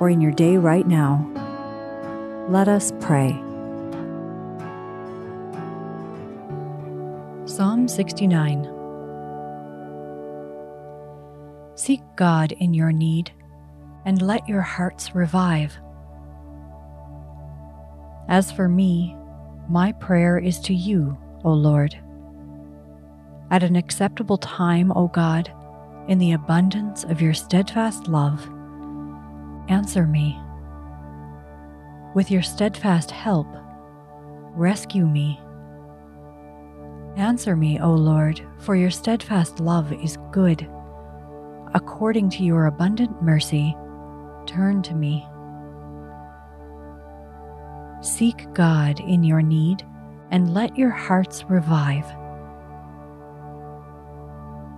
or in your day right now, let us pray. Psalm 69. Seek God in your need, and let your hearts revive. As for me, my prayer is to you, O Lord. At an acceptable time, O God, in the abundance of your steadfast love, answer me. With your steadfast help, rescue me. Answer me, O Lord, for your steadfast love is good. According to your abundant mercy, turn to me. Seek God in your need, and let your hearts revive.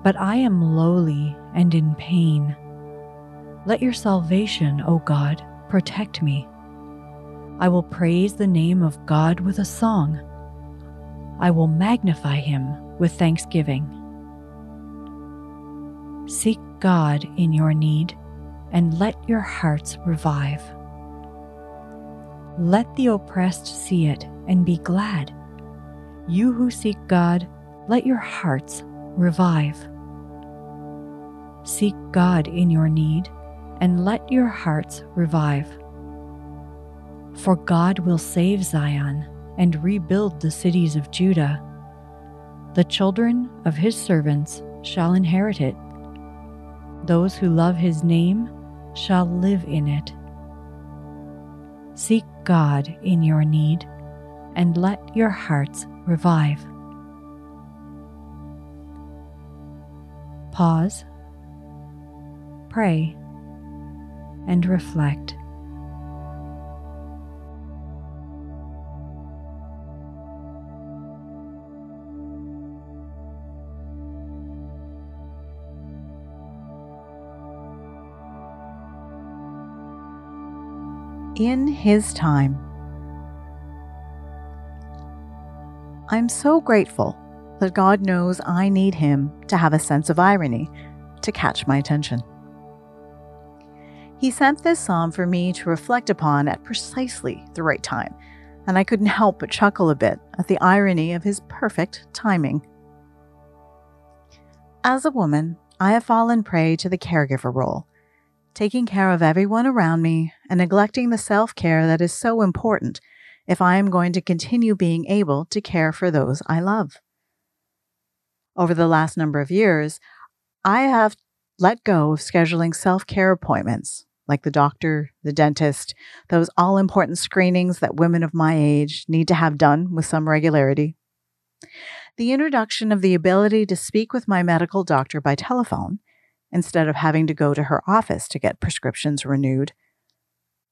But I am lowly and in pain. Let your salvation, O God, protect me. I will praise the name of God with a song. I will magnify him with thanksgiving. Seek God in your need, and let your hearts revive. Let the oppressed see it and be glad. You who seek God, let your hearts revive. Seek God in your need, and let your hearts revive. For God will save Zion and rebuild the cities of Judah. The children of his servants shall inherit it. Those who love his name shall live in it. Seek God in your need, and let your hearts revive. Pause, pray, and reflect. In His time. I'm so grateful that God knows I need Him to have a sense of irony to catch my attention. He sent this psalm for me to reflect upon at precisely the right time, and I couldn't help but chuckle a bit at the irony of His perfect timing. As a woman, I have fallen prey to the caregiver role, taking care of everyone around me and neglecting the self-care that is so important if I am going to continue being able to care for those I love. Over the last number of years, I have let go of scheduling self-care appointments, like the doctor, the dentist, those all-important screenings that women of my age need to have done with some regularity. The introduction of the ability to speak with my medical doctor by telephone, instead of having to go to her office to get prescriptions renewed,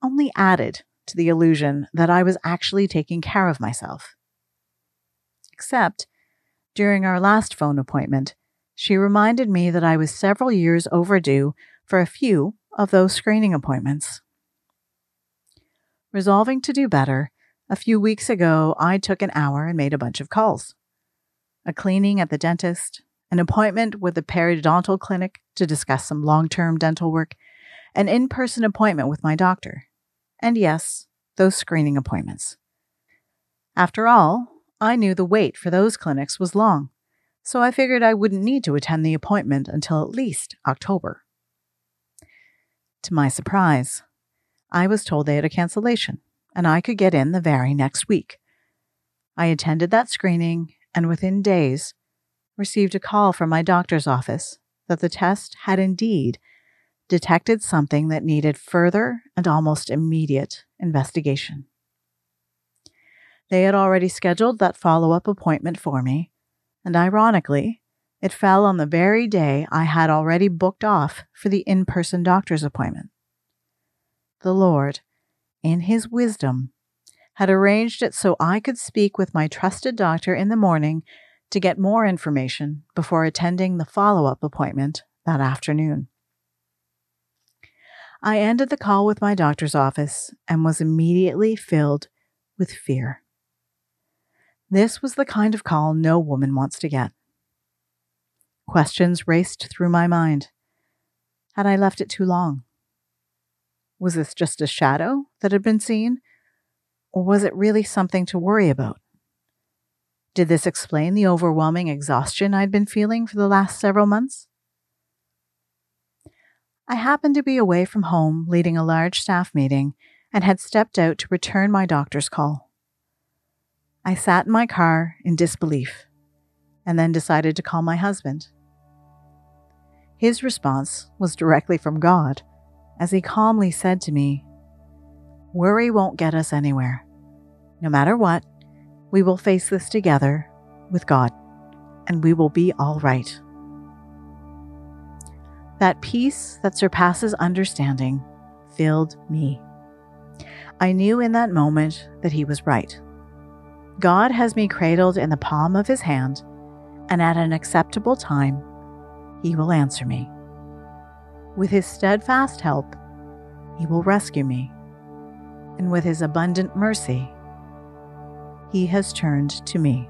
only added to the illusion that I was actually taking care of myself. Except, during our last phone appointment, she reminded me that I was several years overdue for a few of those screening appointments. Resolving to do better, a few weeks ago, I took an hour and made a bunch of calls. A cleaning at the dentist, an appointment with the periodontal clinic to discuss some long-term dental work, an in-person appointment with my doctor, and yes, those screening appointments. After all, I knew the wait for those clinics was long, so I figured I wouldn't need to attend the appointment until at least October. To my surprise, I was told they had a cancellation and I could get in the very next week. I attended that screening and within days received a call from my doctor's office that the test had indeed detected something that needed further and almost immediate investigation. They had already scheduled that follow-up appointment for me, and ironically, it fell on the very day I had already booked off for the in-person doctor's appointment. The Lord, in His wisdom, had arranged it so I could speak with my trusted doctor in the morning to get more information before attending the follow-up appointment that afternoon. I ended the call with my doctor's office and was immediately filled with fear. This was the kind of call no woman wants to get. Questions raced through my mind. Had I left it too long? Was this just a shadow that had been seen? Or was it really something to worry about? Did this explain the overwhelming exhaustion I'd been feeling for the last several months? I happened to be away from home leading a large staff meeting and had stepped out to return my doctor's call. I sat in my car in disbelief and then decided to call my husband. His response was directly from God, as he calmly said to me, "Worry won't get us anywhere. No matter what, we will face this together with God, and we will be all right." That peace that surpasses understanding filled me. I knew in that moment that he was right. God has me cradled in the palm of his hand, and at an acceptable time, he will answer me. With his steadfast help, he will rescue me, and with his abundant mercy, he has turned to me.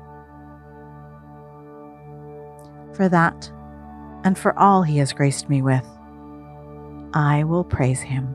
For that, and for all he has graced me with, I will praise him.